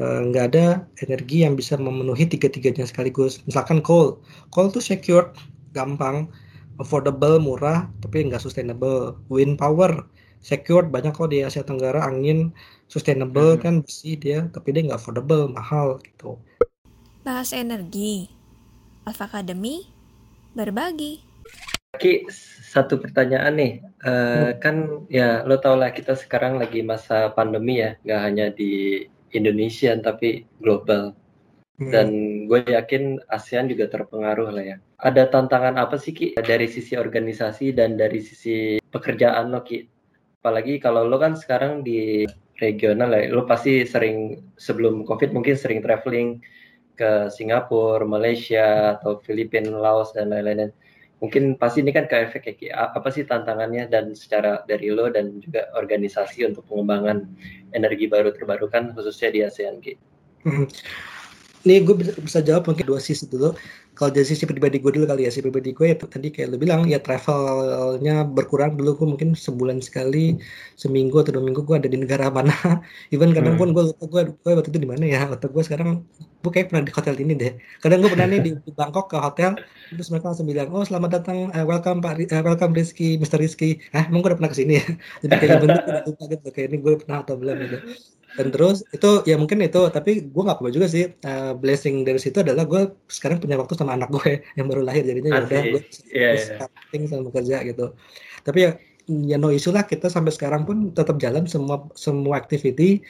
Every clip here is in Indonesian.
nggak ada energi yang bisa memenuhi tiga-tiganya sekaligus. Misalkan coal tuh secure, gampang, affordable, murah, tapi nggak sustainable. Wind power secure, banyak kok di Asia Tenggara, angin sustainable kan, bersih dia, tapi dia nggak affordable, mahal gitu. Bahas energi, Alpha Academy berbagi. Ki, satu pertanyaan nih, kan ya lo tau lah kita sekarang lagi masa pandemi ya, nggak hanya di Indonesia tapi global. Dan gue yakin ASEAN juga terpengaruh lah ya. Ada tantangan apa sih Ki dari sisi organisasi dan dari sisi pekerjaan lo Ki? Apalagi kalau lo kan sekarang di regional ya, lo pasti sering sebelum COVID mungkin sering traveling ke Singapura, Malaysia, atau Filipina, Laos dan lain-lain. Mungkin pasti ini kan ke-efek ya Ki. Apa sih tantangannya dan secara dari lo dan juga organisasi untuk pengembangan energi baru terbarukan khususnya di ASEAN Ki? Ini gue bisa jawab mungkin dua sisi dulu. Kalau dari sisi pribadi gue dulu kali ya, sisi pribadi gue ya tadi kayak lo bilang ya, travelnya berkurang dulu. Gue mungkin sebulan sekali, seminggu atau 2 minggu gue ada di negara mana. Even kadang pun gue waktu itu di mana ya? Waktu gue sekarang gue kayak pernah di hotel ini deh. Kadang gue pernah nih di Bangkok ke hotel, terus mereka langsung bilang, oh selamat datang, welcome Pak, welcome Rizky, Mr. Rizky. Ah, emang gue udah pernah kesini ya? Jadi kayak bener-bener lupa gitu, kayak ini gue pernah atau belum gitu. Dan terus itu ya mungkin itu, tapi gue nggak apa-apa juga sih. Blessing dari situ adalah gue sekarang punya waktu sama anak gue yang baru lahir, jadinya ya udah gue starting sama kerja gitu. Tapi ya no issue lah, kita sampai sekarang pun tetap jalan semua activity.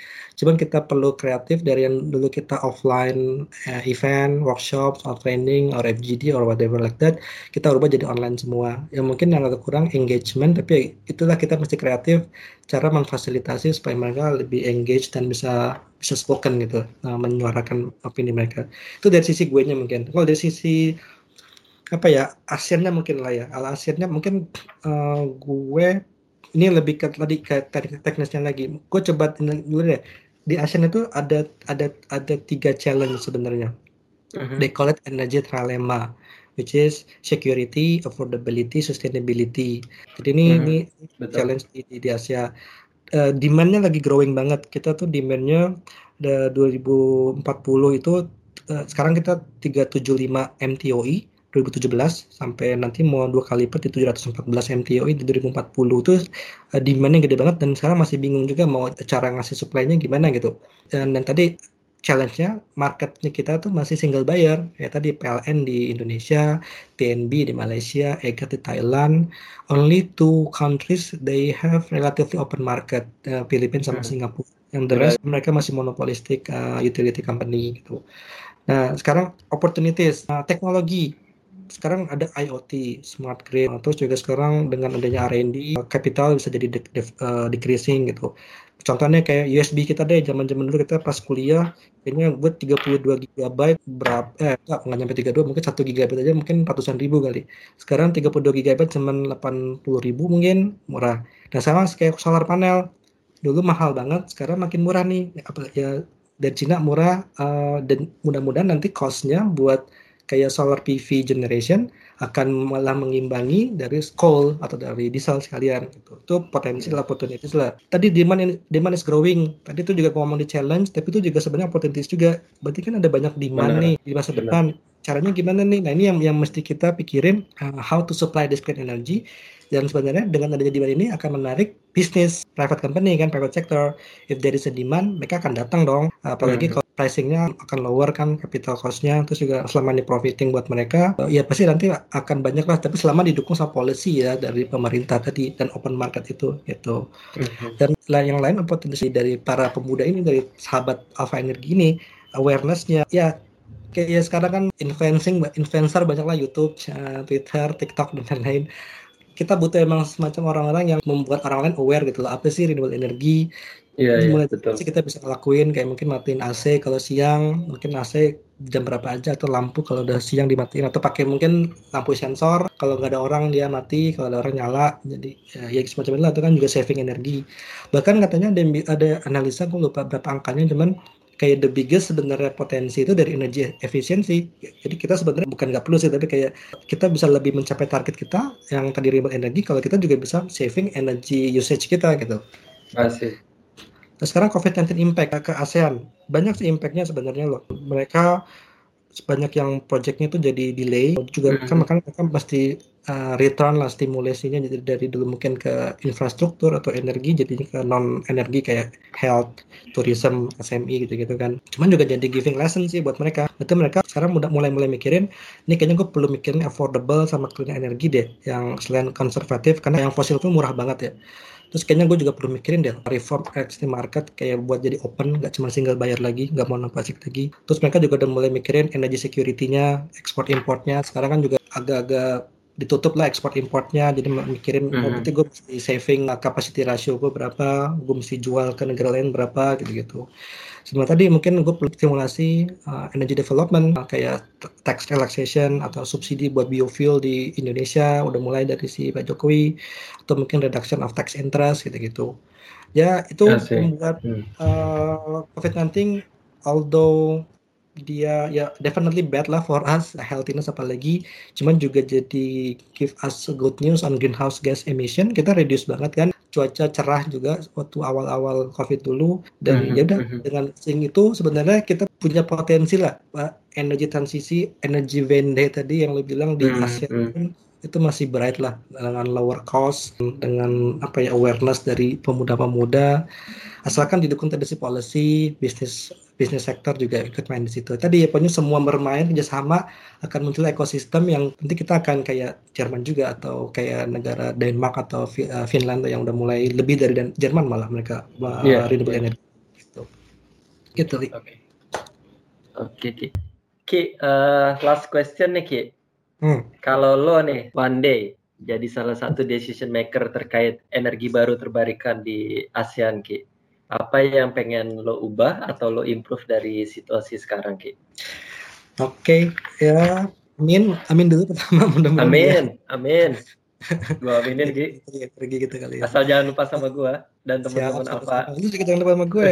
Cuman kita perlu kreatif dari yang dulu kita offline event, workshops, or training, or FGD, or whatever like that. Kita ubah jadi online semua. Ya mungkin yang agak kurang engagement, tapi itulah kita mesti kreatif cara memfasilitasi supaya mereka lebih engaged dan bisa spoken gitu, menyuarakan opini mereka. Itu dari sisi gue nya mungkin. Kalau dari sisi apa ya, ASEAN-nya mungkin lah ya, ASEAN-nya mungkin gue ini lebih ke tadi ke teknisnya lagi. Gue coba dulu deh, di ASEAN itu ada 3 challenge sebenarnya. They call it energy trilemma, which is security, affordability, sustainability. Jadi ini challenge di Asia. Demand-nya lagi growing banget. Kita tuh demand-nya 2040 itu sekarang kita 375 MTOE 2017 sampai nanti mau 2 kali lipat di 714 MTOE di 2040 itu demand-nya gede banget, dan sekarang masih bingung juga mau cara ngasih supply-nya gimana gitu. Dan tadi challenge-nya, marketnya kita tuh masih single buyer, ya tadi PLN di Indonesia, TNB di Malaysia, EGAT di Thailand. Only 2 countries they have relatively open market, Filipina sama Singapura. Yang the rest mereka masih monopolistic utility company gitu. Nah sekarang opportunities, teknologi. Sekarang ada IoT, smart grid, terus juga sekarang dengan adanya R&D, capital bisa jadi decreasing gitu. Contohnya kayak USB kita deh, zaman-zaman dulu kita pas kuliah, kayaknya buat 32 GB berapa, nggak nyampe 32, mungkin 1 GB aja mungkin ratusan ribu kali. Sekarang 32 GB cuma 80 ribu mungkin, murah. Nah sama kayak solar panel, dulu mahal banget, sekarang makin murah nih. Ya, dari Cina murah, dan mudah-mudahan nanti cost-nya buat kayak solar PV generation akan malah mengimbangi dari coal atau dari diesel sekalian gitu. Itu potensi opportunities lah. Tadi demand is growing. Tadi itu juga ngomong di challenge, tapi itu juga sebenarnya opportunities juga. Berarti kan ada banyak demand nih di masa depan. Caranya gimana nih? Nah ini yang mesti kita pikirin, how to supply this clean energy. Dan sebenarnya dengan adanya demand ini akan menarik bisnis, private company kan, private sector. If there is a demand, mereka akan datang dong. Apalagi kalau pricing-nya akan lower kan, capital cost-nya. Terus juga selama ini profiting buat mereka, ya pasti nanti akan banyak lah. Tapi selama didukung sama policy ya dari pemerintah tadi dan open market itu gitu. Dan yang lain potensi dari para pemuda ini, dari sahabat Alpha Energy ini, awareness-nya ya. Kayak ya sekarang kan influencer banyaklah, YouTube, Twitter, TikTok dan lain-lain. Kita butuh emang semacam orang-orang yang membuat orang lain aware gitu loh, apa sih renewable energy. Mulai sih kita bisa ngelakuin kayak mungkin matiin AC kalau siang, mungkin AC jam berapa aja, atau lampu kalau udah siang dimatiin, atau pakai mungkin lampu sensor, kalau nggak ada orang dia mati, kalau ada orang nyala. Jadi ya semacam itu lah, itu kan juga saving energi. Bahkan katanya ada analisa, aku lupa berapa angkanya, cuman kayak the biggest sebenarnya potensi itu dari energi efisiensi. Jadi kita sebenarnya bukan nggak perlu sih, tapi kayak kita bisa lebih mencapai target kita yang tadi renewable energy kalau kita juga bisa saving energy usage kita gitu. Masih. Sekarang COVID-19 impact ke ASEAN, banyak sih impact-nya sebenarnya loh. Mereka sebanyak yang project-nya itu jadi delay, juga kan makanya mereka mesti return lah stimulasinya dari dulu mungkin ke infrastruktur atau energi, jadi ke non-energi kayak health, tourism, SME gitu-gitu kan. Cuman juga jadi giving lesson sih buat mereka. Itu mereka sekarang udah mulai mikirin, ini kayaknya gue perlu mikirin affordable sama clean energy deh, yang selain konservatif, karena yang fosil itu murah banget ya. Terus kayaknya gue juga perlu mikirin deh reform equity market kayak buat jadi open, nggak cuma single buyer lagi, nggak monopolistik lagi. Terus mereka juga udah mulai mikirin energy security-nya, ekspor importnya. Sekarang kan juga agak-agak ditutup lah ekspor importnya, jadi mikirin nanti gue mesti saving capacity ratio gue berapa, gue mesti jual ke negara lain berapa gitu-gitu. Sebenarnya tadi mungkin gue perlu stimulasi energy development kayak tax relaxation atau subsidi buat biofuel di Indonesia udah mulai dari si Pak Jokowi, atau mungkin reduction of tax interest gitu-gitu. Ya itu membuat COVID-19 although dia ya definitely bad lah for us, healthiness apalagi, cuman juga jadi give us good news on greenhouse gas emission. Kita reduce banget kan, cuaca cerah juga waktu awal-awal COVID dulu, dan ya udah dengan sing itu sebenarnya kita punya potensi lah energi transisi, energy wende tadi yang lo bilang di ASEAN itu masih bright lah, dengan lower cost, dengan apa ya awareness dari pemuda-pemuda, asalkan didukung tadi si policy, bisnis sektor juga ikut main di situ. Tadi ya pokoknya semua bermain kerjasama akan muncul ekosistem yang nanti kita akan kayak Jerman juga, atau kayak negara Denmark atau Finland yang udah mulai lebih dari Jerman malah mereka renewable energy gitu. Oke. Ki, last question nih Ki. Kalau lo nih one day jadi salah satu decision maker terkait energi baru terbarukan di ASEAN Ki, apa yang pengen lo ubah atau lo improve dari situasi sekarang Ki? Oke, ya amin dulu pertama, mudah-mudahan. Amin. Gua aminin Ki. Pergi gitu kali ya. Asal jangan lupa sama gua dan teman-teman Alfa. Lu juga jangan lupa sama gue.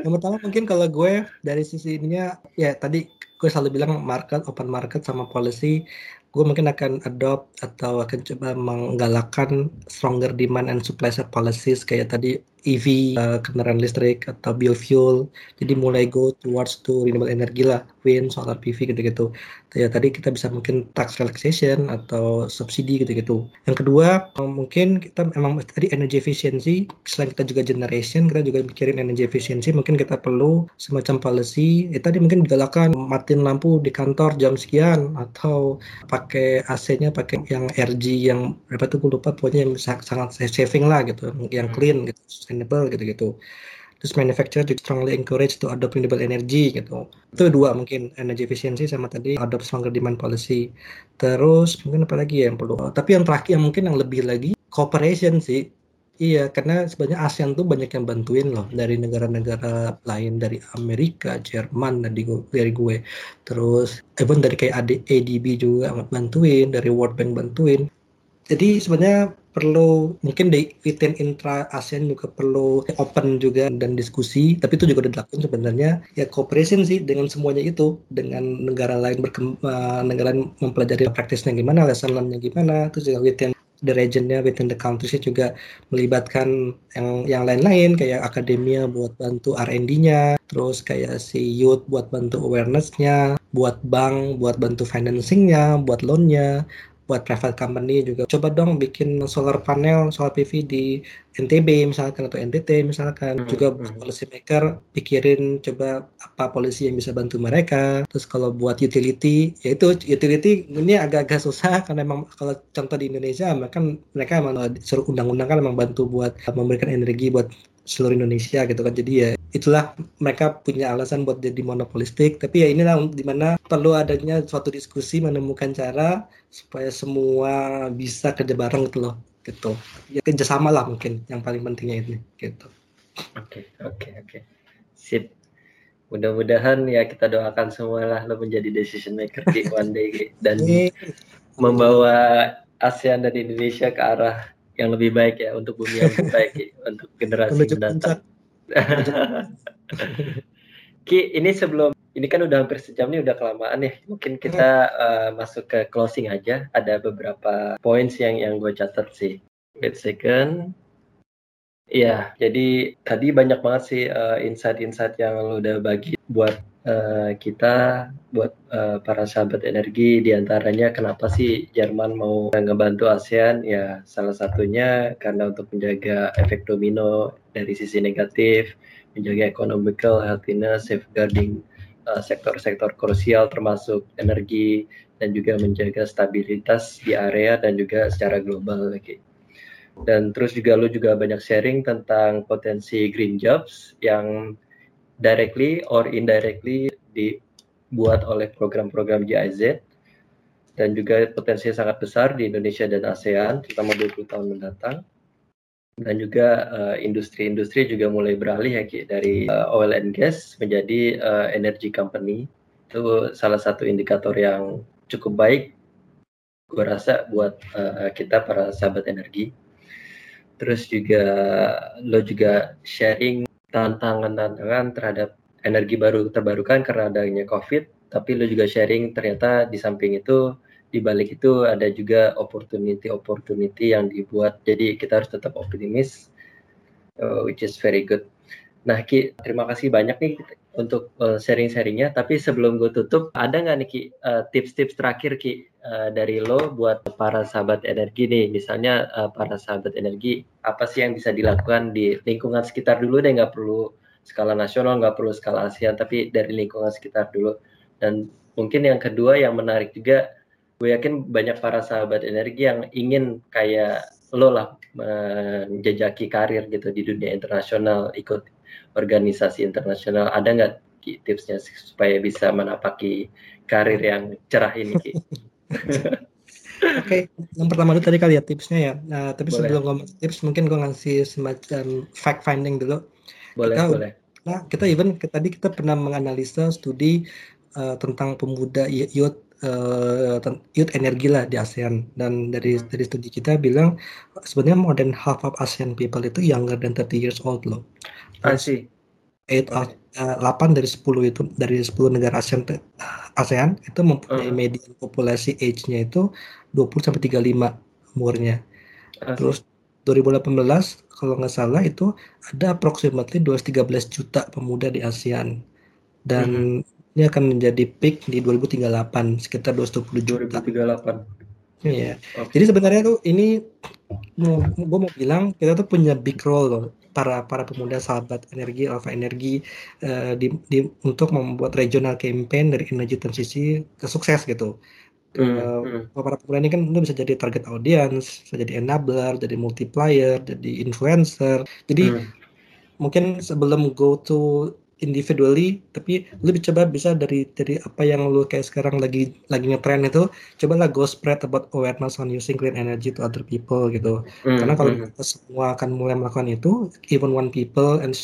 Yang pertama mungkin kalau gue dari sisi ininya ya tadi gue selalu bilang market, open market sama policy. Gue mungkin akan adopt atau akan coba menggalakkan stronger demand and supply side policies kayak tadi EV, kendaraan listrik atau biofuel. Jadi mulai go towards to renewable energy lah, wind, solar PV gitu-gitu. Ya tadi kita bisa mungkin tax relaxation atau subsidi gitu-gitu. Yang kedua mungkin kita memang tadi energy efficiency, selain kita juga generation, kita juga mikirin energy efficiency. Mungkin kita perlu semacam policy, ya tadi mungkin digalakkan matiin lampu di kantor jam sekian, atau pakai AC-nya pakai yang RG yang berapa tuh gue lupa, pokoknya yang sangat saving lah gitu, yang clean gitu, sustainable gitu-gitu. Terus manufacturer juga strongly encourage to adopt renewable energy gitu. Itu dua mungkin, energy efficiency sama tadi adopt stronger demand policy. Terus mungkin apa lagi ya yang perlu, tapi yang terakhir yang mungkin yang lebih lagi cooperation sih. Iya, karena sebenarnya ASEAN tuh banyak yang bantuin loh, dari negara-negara lain, dari Amerika, Jerman, dari gue, terus even dari kayak ADB juga bantuin, dari World Bank bantuin. Jadi sebenarnya perlu mungkin di within intra ASEAN juga perlu open juga dan diskusi, tapi itu juga udah dilakukan sebenarnya. Ya cooperation sih dengan semuanya itu, dengan negara lain negara lain mempelajari praktisnya gimana, lesson learn-nya gimana, terus juga within the region-nya, within the countries-nya juga melibatkan yang lain-lain kayak akademia buat bantu R&D-nya, terus kayak si youth buat bantu awareness-nya, buat bank buat bantu financing-nya, buat loan-nya, buat private company juga coba dong bikin solar panel, solar PV di NTB misalkan, atau NTT misalkan. Juga policy maker pikirin coba apa policy yang bisa bantu mereka. Terus kalau buat utility, yaitu utility ini agak-agak susah karena memang kalau contoh di Indonesia kan mereka memang suruh undang-undang kan memang bantu buat memberikan energi buat seluruh Indonesia gitu kan. Jadi ya itulah mereka punya alasan buat jadi monopolistik, tapi ya inilah dimana perlu adanya suatu diskusi menemukan cara supaya semua bisa kerja bareng gitu loh gitu. Ya kerjasama lah mungkin yang paling pentingnya ini gitu. Oke. Sip. Mudah-mudahan ya kita doakan semualah lo menjadi decision maker di one day dan membawa ASEAN dan Indonesia ke arah yang lebih baik ya, untuk bumi yang lebih baik ya, untuk generasi mendatang. Ki, ini kan udah hampir sejam nih, udah kelamaan ya. Mungkin kita masuk ke closing aja. Ada beberapa points yang gue catat sih. Wait second. Iya, jadi tadi banyak banget sih insight-insight yang lo udah bagi buat kita, buat para sahabat energi. Di antaranya kenapa sih Jerman mau ngebantu ASEAN? Ya salah satunya karena untuk menjaga efek domino dari sisi negatif, menjaga economical healthiness, safeguarding sektor-sektor krusial termasuk energi, dan juga menjaga stabilitas di area dan juga secara global lagi. Dan terus juga lo juga banyak sharing tentang potensi green jobs yang directly or indirectly dibuat oleh program-program GIZ, dan juga potensi sangat besar di Indonesia dan ASEAN selama 20 tahun mendatang. Dan juga industri-industri juga mulai beralih ya Ki, dari oil and gas menjadi energy company. Itu salah satu indikator yang cukup baik gue rasa buat kita para sahabat energi. Terus juga lo juga sharing tantangan-tantangan terhadap energi baru terbarukan karena adanya COVID, tapi lo juga sharing ternyata di samping itu, di balik itu ada juga opportunity yang dibuat. Jadi kita harus tetap optimis, which is very good. Nah Ki, terima kasih banyak nih untuk sharing-sharingnya. Tapi sebelum gue tutup, ada nggak nih Ki tips-tips terakhir Ki dari lo buat para sahabat energi nih? Misalnya para sahabat energi, apa sih yang bisa dilakukan di lingkungan sekitar dulu deh, nggak perlu skala nasional, nggak perlu skala ASEAN, tapi dari lingkungan sekitar dulu. Dan mungkin yang kedua yang menarik juga, gue yakin banyak para sahabat energi yang ingin kayak lo lah menjejaki karir gitu di dunia internasional, ikut organisasi internasional. Ada nggak tipsnya supaya bisa menapaki karir yang cerah ini, Ki? Oke, yang pertama dulu tadi kali ya tipsnya ya. Nah, tapi boleh. Sebelum ngomong tips, mungkin gue ngasih semacam fact finding dulu. Boleh. Nah, kita pernah menganalisa studi tentang pemuda youth energi lah di ASEAN, dan dari studi kita bilang sebenarnya more than half of ASEAN people itu younger than 30 years old loh. Asih. 8 dari 10 itu, dari 10 negara ASEAN itu mempunyai median populasi age-nya itu 20 sampai 35 umurnya. Terus 2018 kalau nggak salah itu ada approximately 213 juta pemuda di ASEAN. Dan ini akan menjadi peak di 2038, sekitar 220 juta. 2038. Iya. Okay. Jadi sebenarnya tuh ini, gue mau bilang kita tuh punya big role loh, para pemuda sahabat energi, Alpha Energi, untuk membuat regional campaign dari energi transisi ke sukses gitu. Para pemuda ini kan itu bisa jadi target audience, bisa jadi enabler, jadi multiplier, jadi influencer. Jadi mungkin sebelum go to individually, tapi lu bisa dari apa yang lu kayak sekarang lagi ngetrend itu, cobalah go spread about awareness on using green energy to other people gitu. Karena kalau kita semua akan mulai melakukan itu, even one people and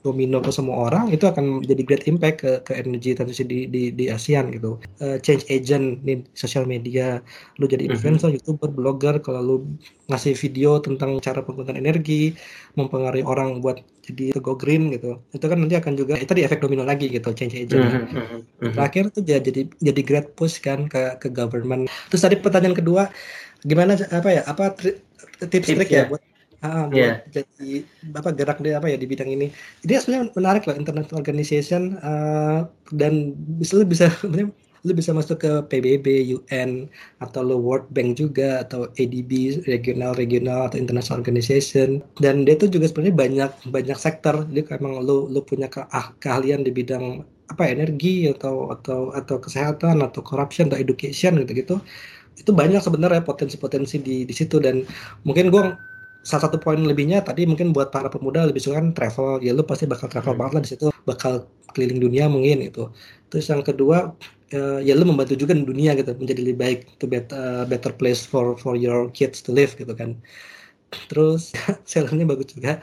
domino ke semua orang, itu akan jadi great impact ke energy transisi di ASEAN gitu. Change agent di social media, lu jadi influencer, YouTuber, blogger, kalau lu ngasih video tentang cara penggunaan energi, mempengaruhi orang buat jadi go green gitu. Itu kan nanti akan juga itu di efek domino lagi gitu, change agent. Terakhir tuh jadi great push kan ke government. Terus tadi pertanyaan kedua, gimana tips trik ya buat jadi gerak dia di bidang ini. Jadi sebenarnya menarik loh, international organization, dan lu bisa masuk ke PBB, UN, atau lo World Bank juga, atau ADB, regional atau international organization. Dan dia tuh juga sebenarnya banyak sektor. Jadi emang lo punya keahlian di bidang energi atau kesehatan atau corruption atau education gitu. Itu banyak sebenarnya potensi-potensi di situ. Dan mungkin gue salah satu poin lebihnya tadi mungkin buat para pemuda lebih suka kan travel. Ya lu pasti bakal travel banget lah di situ, bakal keliling dunia mungkin gitu. Terus yang kedua, ya lu membantu juga dunia gitu, menjadi lebih baik, to better place for your kids to live gitu kan. Terus salesnya bagus juga,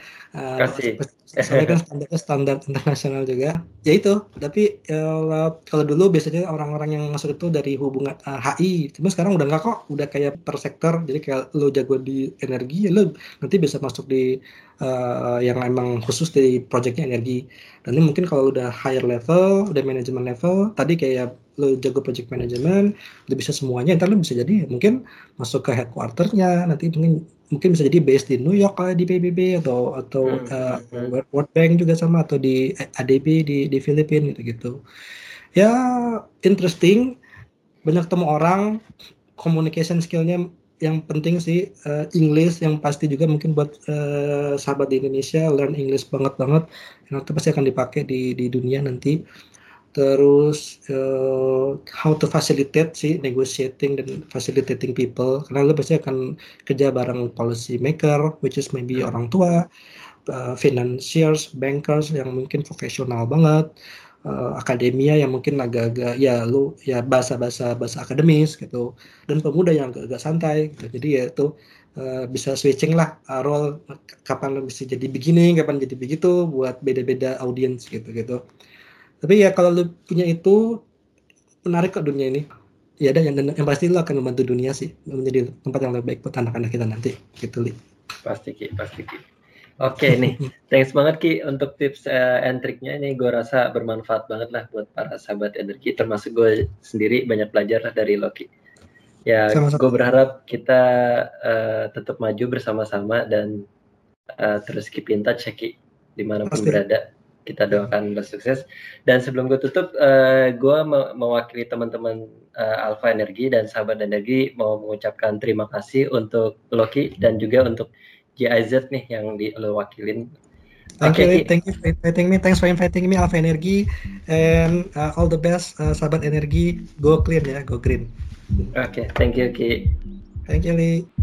soalnya kan standar internasional juga ya itu. Tapi kalau dulu biasanya orang-orang yang masuk itu dari hubungan HI, cuma sekarang udah enggak kok, udah kayak per sektor. Jadi kayak lo jago di energi, lo nanti bisa masuk di yang emang khusus di projectnya energi. Dan ini mungkin kalau udah higher level, udah manajemen level, tadi kayak lo jago project management, lo bisa semuanya, ntar lo bisa jadi mungkin masuk ke headquarternya, nanti mungkin mungkin bisa jadi based di New York di PBB atau World Bank juga sama, atau di ADB di Filipina gitu. Ya interesting, banyak ketemu orang, communication skill-nya yang penting sih, English yang pasti juga mungkin buat sahabat di Indonesia learn English banget, yang itu pasti akan dipakai di dunia nanti. Terus how to facilitate sih, negotiating dan facilitating people, karena lo pasti akan kerja bareng policy maker, which is maybe orang tua, financiers, bankers yang mungkin profesional banget, akademia yang mungkin agak-agak ya bahasa akademis gitu, dan pemuda yang agak santai gitu. Jadi ya itu bisa switching lah role, kapan lo bisa jadi begini, kapan jadi begitu, buat beda-beda audience gitu. Tapi ya kalau lu punya itu, menarik ke dunia ini. Ya ada yang pasti lu akan membantu dunia sih, menjadi tempat yang lebih baik buat anak-anak kita nanti, gitu Li. Pasti Ki. Oke nih, thanks banget Ki untuk tips and triknya ini, gue rasa bermanfaat banget lah buat para sahabat energi, termasuk gue sendiri banyak belajar dari lo Ki. Ya gue berharap kita tetap maju bersama-sama dan terus keep in touch ya Ki, dimanapun berada. Kita doakan bersukses. Dan sebelum gue tutup, gue mewakili teman-teman Alpha Energi dan sahabat energi mau mengucapkan terima kasih untuk Loki dan juga untuk GIZ nih yang lo wakilin. Okay. Thank you for inviting me. Thanks for inviting me, Alpha Energi, and all the best sahabat energi. Go clean ya, go green. Okay, thank you Ki. Thank you Li.